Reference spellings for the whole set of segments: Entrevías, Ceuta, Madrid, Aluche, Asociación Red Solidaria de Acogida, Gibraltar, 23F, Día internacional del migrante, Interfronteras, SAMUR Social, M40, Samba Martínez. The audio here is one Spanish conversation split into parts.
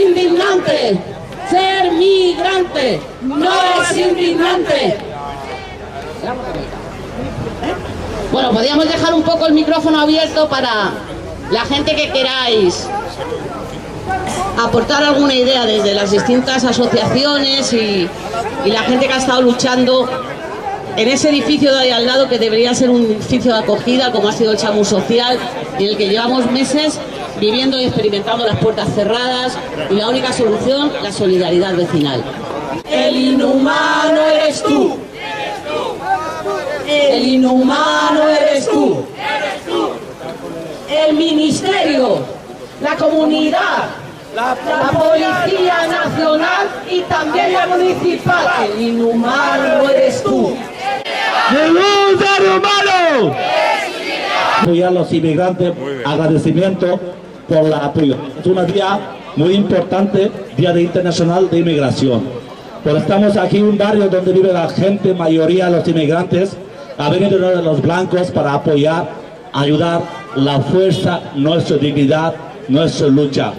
indignante. Ser migrante no es indignante. Bueno, podríamos dejar un poco el micrófono abierto para la gente que queráis aportar alguna idea desde las distintas asociaciones y la gente que ha estado luchando en ese edificio de ahí al lado, que debería ser un edificio de acogida como ha sido el SAMUR Social, en el que llevamos meses viviendo y experimentando las puertas cerradas, y la única solución, la solidaridad vecinal. El inhumano eres tú. El inhumano eres tú. El ministerio, la comunidad, la policía nacional y también la municipal. El inhumano eres tú. ¡Ningún ser humano! Apoyar a los inmigrantes, agradecimiento por el apoyo. Es un día muy importante, Día Internacional de Inmigración. Pero estamos aquí en un barrio donde vive la gente, mayoría de los inmigrantes, ha venido los blancos para apoyar, ayudar la fuerza, nuestra dignidad, nuestra lucha.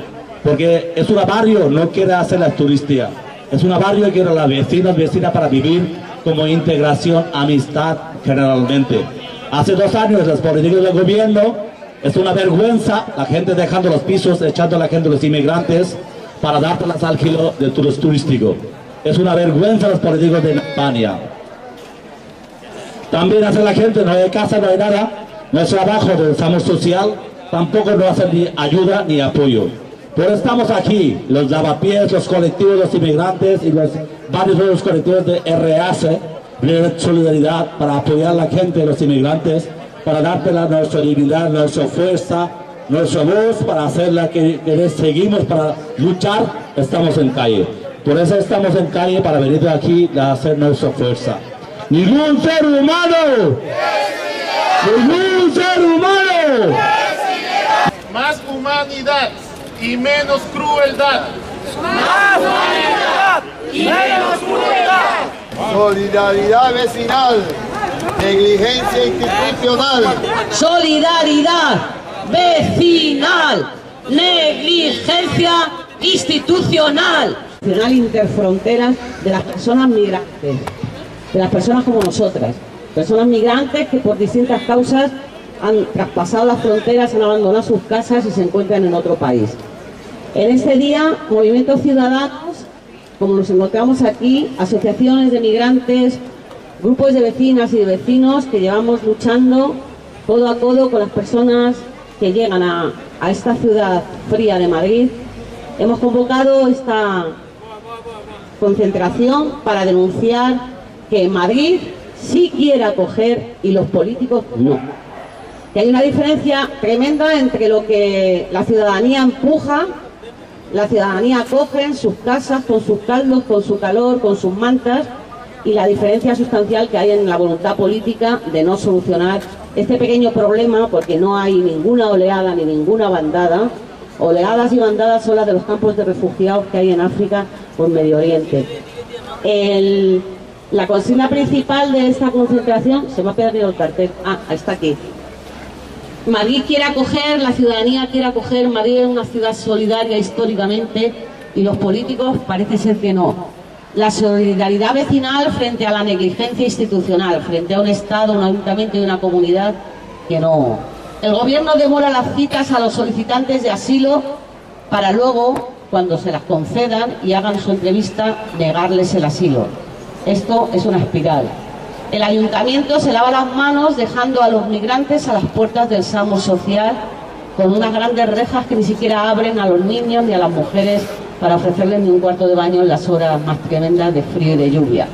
Porque es un barrio, no quiere hacer la turistía. Es un barrio que quiere a las vecinas para vivir como integración, amistad generalmente. Hace 2 años las políticas del gobierno es una vergüenza, la gente dejando los pisos, echando a la gente los inmigrantes para dártelas al kilo de turístico. Es una vergüenza los políticos de España. También hace la gente, no hay casa, no hay nada, no hay trabajo del SAMUR Social, tampoco no hacen ni ayuda ni apoyo. Pero estamos aquí, los lavapiés, los colectivos, los inmigrantes y varios de los colectivos de RS, de solidaridad, para apoyar a la gente, los inmigrantes, para darte nuestra dignidad, nuestra fuerza, nuestra voz, para hacerla que seguimos, para luchar, estamos en calle. Por eso estamos en calle, para venir de aquí a hacer nuestra fuerza. ¡Ningún ser humano! ¡Ningún ser humano! Más humanidad y menos crueldad. Más humanidad y menos crueldad. Solidaridad vecinal. Negligencia institucional. Solidaridad vecinal. Negligencia institucional. Interfronteras de las personas migrantes. De las personas como nosotras. Personas migrantes que por distintas causas han traspasado las fronteras, han abandonado sus casas y se encuentran en otro país. En este día, movimientos ciudadanos, como nos encontramos aquí, asociaciones de migrantes, grupos de vecinas y de vecinos que llevamos luchando codo a codo con las personas que llegan a esta ciudad fría de Madrid, hemos convocado esta concentración para denunciar que Madrid sí quiere acoger y los políticos no. Que hay una diferencia tremenda entre lo que la ciudadanía empuja, la ciudadanía acoge en sus casas, con sus caldos, con su calor, con sus mantas, y la diferencia sustancial que hay en la voluntad política de no solucionar este pequeño problema, porque no hay ninguna oleada ni ninguna bandada. Oleadas y bandadas son las de los campos de refugiados que hay en África o en Medio Oriente. La consigna principal de esta concentración, se me ha perdido el cartel, está aquí. Madrid quiere acoger, la ciudadanía quiere acoger, Madrid es una ciudad solidaria históricamente y los políticos parece ser que no. La solidaridad vecinal frente a la negligencia institucional, frente a un Estado, un ayuntamiento y una comunidad que no. El gobierno demora las citas a los solicitantes de asilo para luego, cuando se las concedan y hagan su entrevista, negarles el asilo. Esto es una espiral. El ayuntamiento se lava las manos dejando a los migrantes a las puertas del SAMUR Social con unas grandes rejas que ni siquiera abren a los niños ni a las mujeres para ofrecerles ni un cuarto de baño en las horas más tremendas de frío y de lluvia.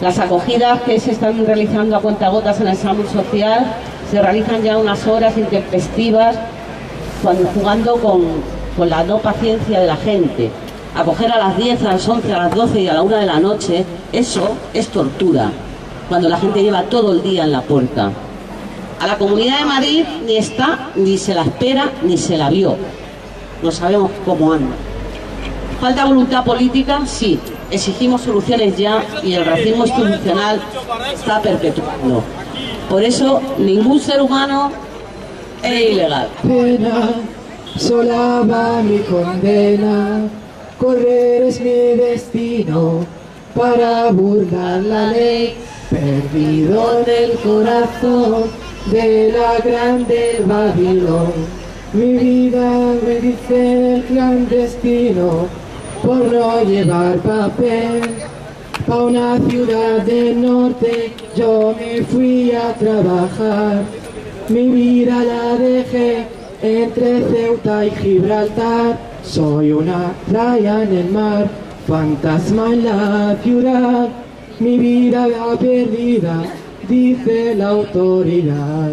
Las acogidas que se están realizando a cuentagotas en el SAMUR Social se realizan ya unas horas intempestivas jugando con la no paciencia de la gente. Acoger a las 10, a las 11, a las 12 y a la 1 de la noche, eso es tortura. Cuando la gente lleva todo el día en la puerta. A la Comunidad de Madrid ni está, ni se la espera, ni se la vio. No sabemos cómo anda. ¿Falta voluntad política? Sí. Exigimos soluciones ya y el racismo institucional está perpetuando. Por eso, ningún ser humano es ilegal. Pena, sola va mi condena, correr es mi destino para burlar la ley, perdido en el corazón de la grande Babilón. Mi vida me dice el clandestino por no llevar papel. Pa' una ciudad del norte yo me fui a trabajar, mi vida la dejé entre Ceuta y Gibraltar. Soy una raya en el mar, fantasma en la ciudad, mi vida la perdida, dice la autoridad.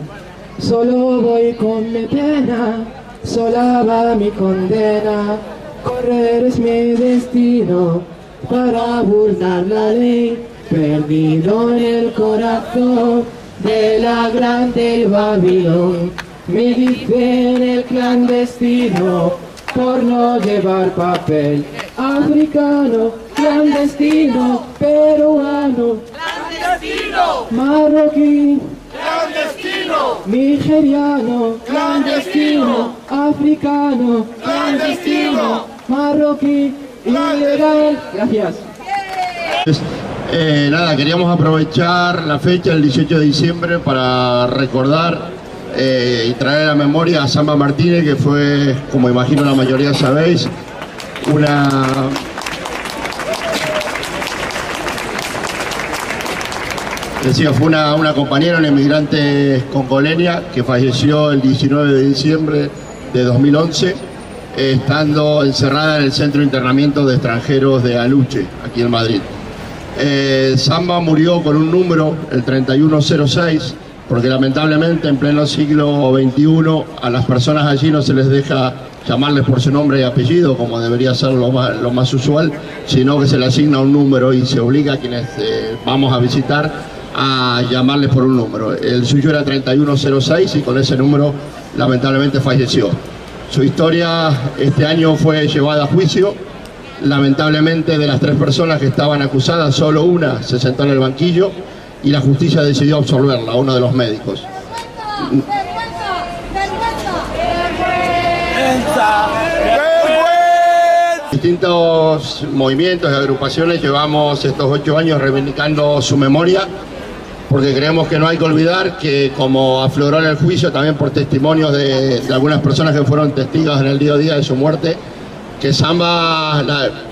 Solo voy con mi pena, sola va mi condena, correr es mi destino para burlar la ley, perdido en el corazón de la grande Babilón. Me dicen el clandestino por no llevar papel. Africano, clandestino, peruano, clandestino, marroquí, clandestino, nigeriano, clandestino, africano, clandestino, marroquí, ilegal. Gracias. Nada, queríamos aprovechar la fecha, el 18 de diciembre, para recordar y traer a memoria a Samba Martínez, que fue, como imagino la mayoría sabéis, fue una compañera, una emigrante congoleña, que falleció el 19 de diciembre de 2011, estando encerrada en el Centro de Internamiento de Extranjeros de Aluche, aquí en Madrid. Samba murió con un número, el 3106, porque lamentablemente en pleno siglo XXI a las personas allí no se les deja llamarles por su nombre y apellido, como debería ser lo más usual, sino que se le asigna un número y se obliga a quienes vamos a visitar a llamarles por un número. El suyo era 3106 y con ese número lamentablemente falleció. Su historia este año fue llevada a juicio. Lamentablemente, de las tres personas que estaban acusadas, solo una se sentó en el banquillo y la justicia decidió absolverla, uno de los médicos. ¡Vergüenza! ¡Vergüenza! ¡Vergüenza! Distintos movimientos y agrupaciones llevamos estos 8 años reivindicando su memoria, porque creemos que no hay que olvidar que, como afloró en el juicio, también por testimonios de algunas personas que fueron testigos en el día a día de su muerte, que Samba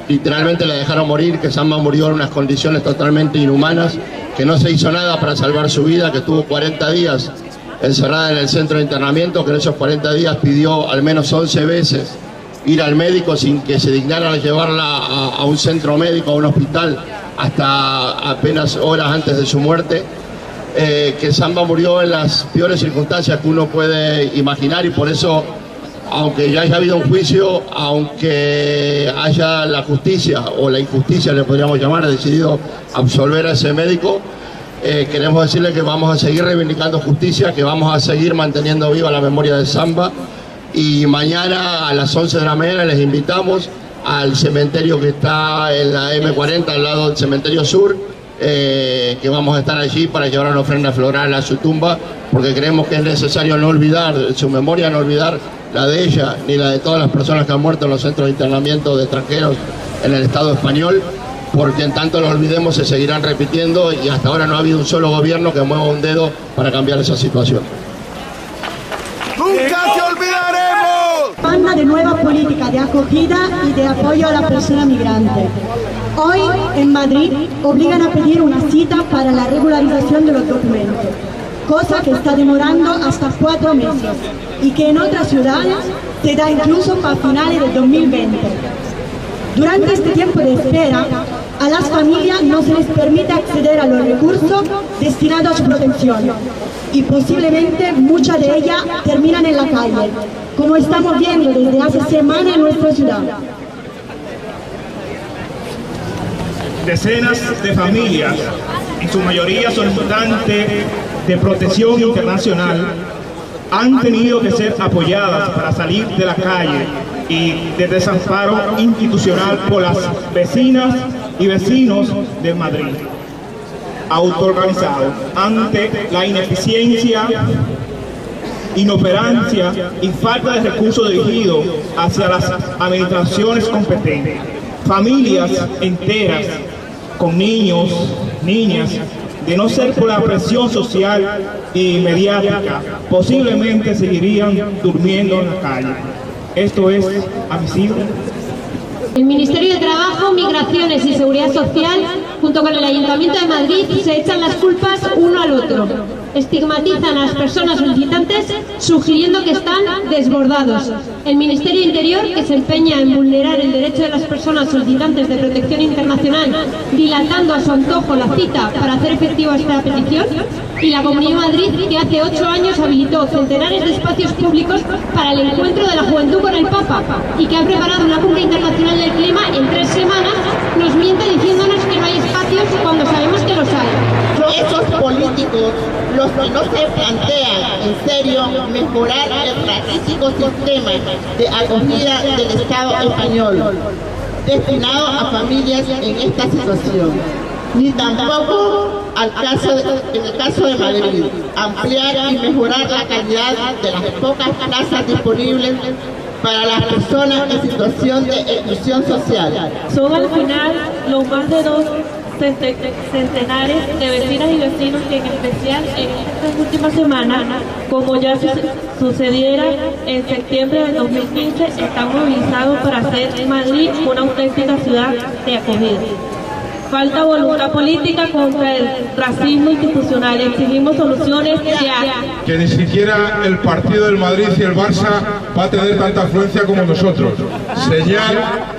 literalmente la dejaron morir, que Samba murió en unas condiciones totalmente inhumanas, que no se hizo nada para salvar su vida, que estuvo 40 días encerrada en el centro de internamiento, que en esos 40 días pidió al menos 11 veces ir al médico sin que se dignara llevarla a un centro médico, a un hospital, hasta apenas horas antes de su muerte. Que Samba murió en las peores circunstancias que uno puede imaginar, y por eso, aunque ya haya habido un juicio, aunque haya la justicia, o la injusticia le podríamos llamar, ha decidido absolver a ese médico, queremos decirle que vamos a seguir reivindicando justicia, que vamos a seguir manteniendo viva la memoria de Samba, y mañana a las 11 de la mañana les invitamos al cementerio que está en la M40, al lado del cementerio sur, que vamos a estar allí para llevar una ofrenda floral a su tumba, porque creemos que es necesario no olvidar su memoria, no olvidar la de ella ni la de todas las personas que han muerto en los centros de internamiento de extranjeros en el Estado español, porque en tanto lo olvidemos se seguirán repitiendo, y hasta ahora no ha habido un solo gobierno que mueva un dedo para cambiar esa situación. ¡Nunca se olvidaremos! Banda de nuevas políticas de acogida y de apoyo a las personas migrantes. Hoy, en Madrid, obligan a pedir una cita para la regularización de los documentos, cosa que está demorando hasta 4 meses y que en otras ciudades se da incluso para finales de 2020. Durante este tiempo de espera, a las familias no se les permite acceder a los recursos destinados a su protección, y posiblemente muchas de ellas terminan en la calle, como estamos viendo desde hace semanas en nuestra ciudad. Decenas de familias, en su mayoría solicitantes de protección internacional, han tenido que ser apoyadas para salir de la calle y de desamparo institucional por las vecinas y vecinos de Madrid, autoorganizados, ante la ineficiencia inoperancia y falta de recursos dirigidos hacia las administraciones competentes. Familias enteras con niños, niñas, de no ser por la presión social y mediática, posiblemente seguirían durmiendo en la calle. Esto es admisible. El Ministerio de Trabajo, Migraciones y Seguridad Social, junto con el Ayuntamiento de Madrid, se echan las culpas uno al otro. Estigmatizan a las personas solicitantes, sugiriendo que están desbordados. El Ministerio Interior, que se empeña en vulnerar el derecho de las personas solicitantes de protección internacional, dilatando a su antojo la cita para hacer efectiva esta petición. Y la Comunidad de Madrid, que hace 8 años habilitó centenares de espacios públicos para el encuentro de la juventud con el Papa, y que ha preparado una cumbre internacional del clima en 3 semanas, nos miente diciéndonos que no hay espacios cuando sabemos que los hay. Esos políticos, los que no se plantean en serio mejorar el fracaso sistema de acogida del Estado español, destinado a familias en esta situación. Ni tampoco en el caso de Madrid, ampliar y mejorar la calidad de las pocas plazas disponibles para las personas en situación de exclusión social. Son al final los más de 2 centenares de vecinas y vecinos que, en especial en estas últimas semanas, como ya sucediera en septiembre del 2015, están movilizados para hacer Madrid una auténtica ciudad de acogida. Falta voluntad política contra el racismo institucional. Exigimos soluciones ya. Que ni siquiera el partido del Madrid y el Barça va a tener tanta afluencia como nosotros.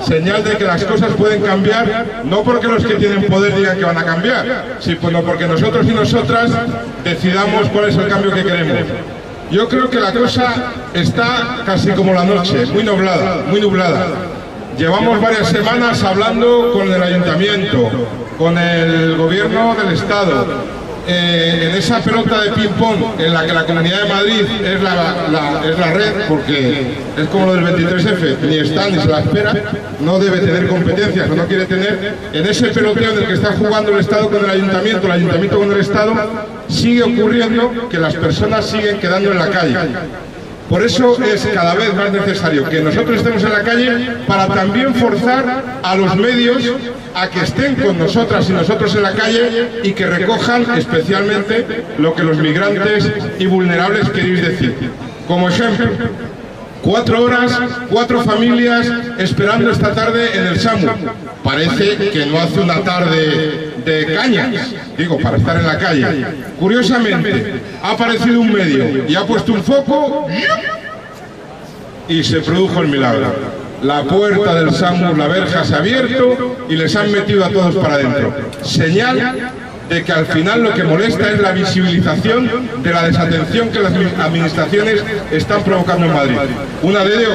Señal de que las cosas pueden cambiar, no porque los que tienen poder digan que van a cambiar, sino porque nosotros y nosotras decidamos cuál es el cambio que queremos. Yo creo que la cosa está casi como la noche, muy nublada, muy nublada. Llevamos varias semanas hablando con el ayuntamiento, con el gobierno del Estado, en esa pelota de ping-pong en la que la Comunidad de Madrid es la red, porque es como lo del 23F, ni está ni se la espera, no debe tener competencias, no quiere tener. En ese peloteo en el que está jugando el Estado con el ayuntamiento con el Estado, sigue ocurriendo que las personas siguen quedando en la calle. Por eso es cada vez más necesario que nosotros estemos en la calle para también forzar a los medios a que estén con nosotras y nosotros en la calle y que recojan especialmente lo que los migrantes y vulnerables queréis decir. Como ejemplo, 4 horas, 4 familias esperando esta tarde en el SAMUR. Parece que no hace una tarde de cañas, digo, para estar en la calle. Curiosamente, ha aparecido un medio y ha puesto un foco y se produjo el milagro. La puerta del SAMUR, la verja, se ha abierto y les han metido a todos para adentro. Señal de que al final lo que molesta es la visibilización de la desatención que las administraciones están provocando en Madrid. Una de dos,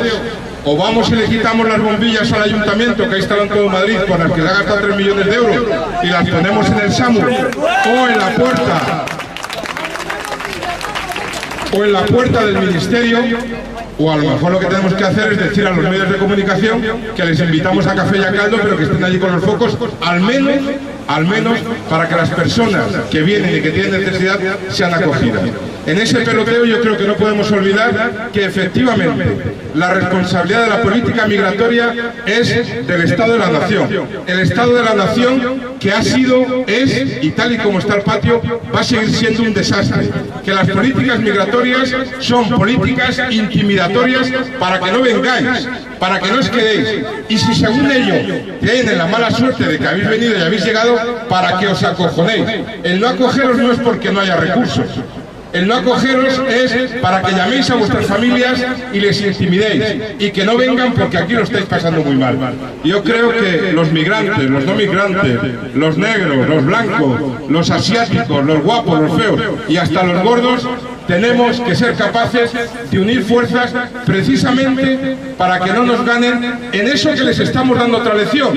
o vamos y le quitamos las bombillas al ayuntamiento que ha instalado en todo Madrid con las que se ha gastado 3 millones de euros y las ponemos en el SAMUR o en la puerta del ministerio, o a lo mejor lo que tenemos que hacer es decir a los medios de comunicación que les invitamos a café y a caldo, pero que estén allí con los focos, al menos para que las personas que vienen y que tienen necesidad sean acogidas. En ese peloteo yo creo que no podemos olvidar que efectivamente la responsabilidad de la política migratoria es del Estado de la Nación. El Estado de la Nación que ha sido, es, y tal y como está el patio, va a seguir siendo un desastre. Que las políticas migratorias son políticas intimidatorias para que no vengáis, para que no os quedéis. Y si según ello tienen la mala suerte de que habéis venido y habéis llegado, para que os acojonéis. El no acogeros no es porque no haya recursos. El no acogeros es para que llaméis a vuestras familias y les intimidéis y que no vengan porque aquí lo estáis pasando muy mal. Yo creo que los migrantes, los no migrantes, los negros, los blancos, los asiáticos, los guapos, los feos y hasta los gordos, tenemos que ser capaces de unir fuerzas precisamente para que no nos ganen en eso que les estamos dando otra lección.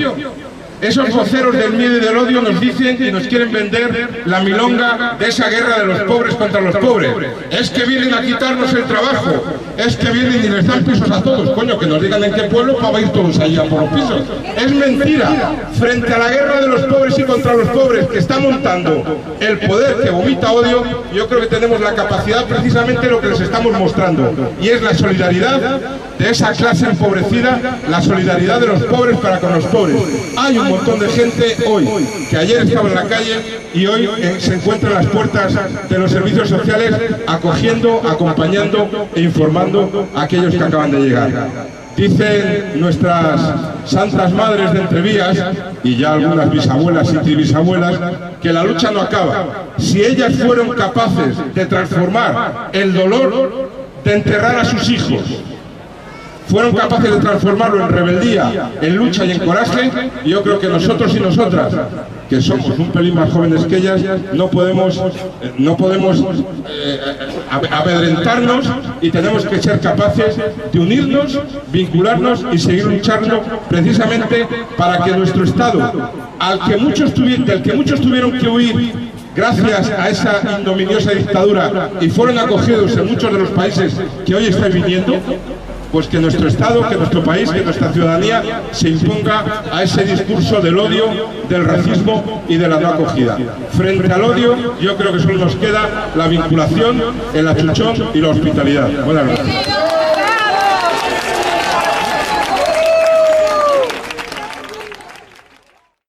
Esos voceros del miedo y del odio nos dicen y nos quieren vender la milonga de esa guerra de los pobres contra los pobres. Es que vienen a quitarnos el trabajo, es que vienen y les dan pisos a todos. Coño, que nos digan en qué pueblo para ir todos allá por los pisos. Es mentira. Frente a la guerra de los pobres y contra los pobres que está montando el poder que vomita odio, yo creo que tenemos la capacidad precisamente de lo que les estamos mostrando. Y es la solidaridad de esa clase empobrecida, la solidaridad de los pobres para con los pobres. Hay un montón de gente hoy que ayer estaba en la calle y hoy se encuentra en las puertas de los servicios sociales acogiendo, acompañando e informando a aquellos que acaban de llegar. Dicen nuestras santas madres de Entrevías, y ya algunas bisabuelas y tribisabuelas, que la lucha no acaba. Si ellas fueron capaces de transformar el dolor de enterrar a sus hijos, fueron capaces de transformarlo en rebeldía, en lucha y en coraje, y yo creo que nosotros y nosotras, que somos un pelín más jóvenes que ellas, no podemos amedrentarnos y tenemos que ser capaces de unirnos, vincularnos y seguir luchando precisamente para que nuestro Estado, del que muchos tuvieron que huir, gracias a esa ignominiosa dictadura, y fueron acogidos en muchos de los países que hoy están viniendo, pues que nuestro Estado, que nuestro país, que nuestra ciudadanía se imponga a ese discurso del odio, del racismo y de la no acogida. Frente al odio, yo creo que solo nos queda la vinculación, el achuchón y la hospitalidad. Buenas noches.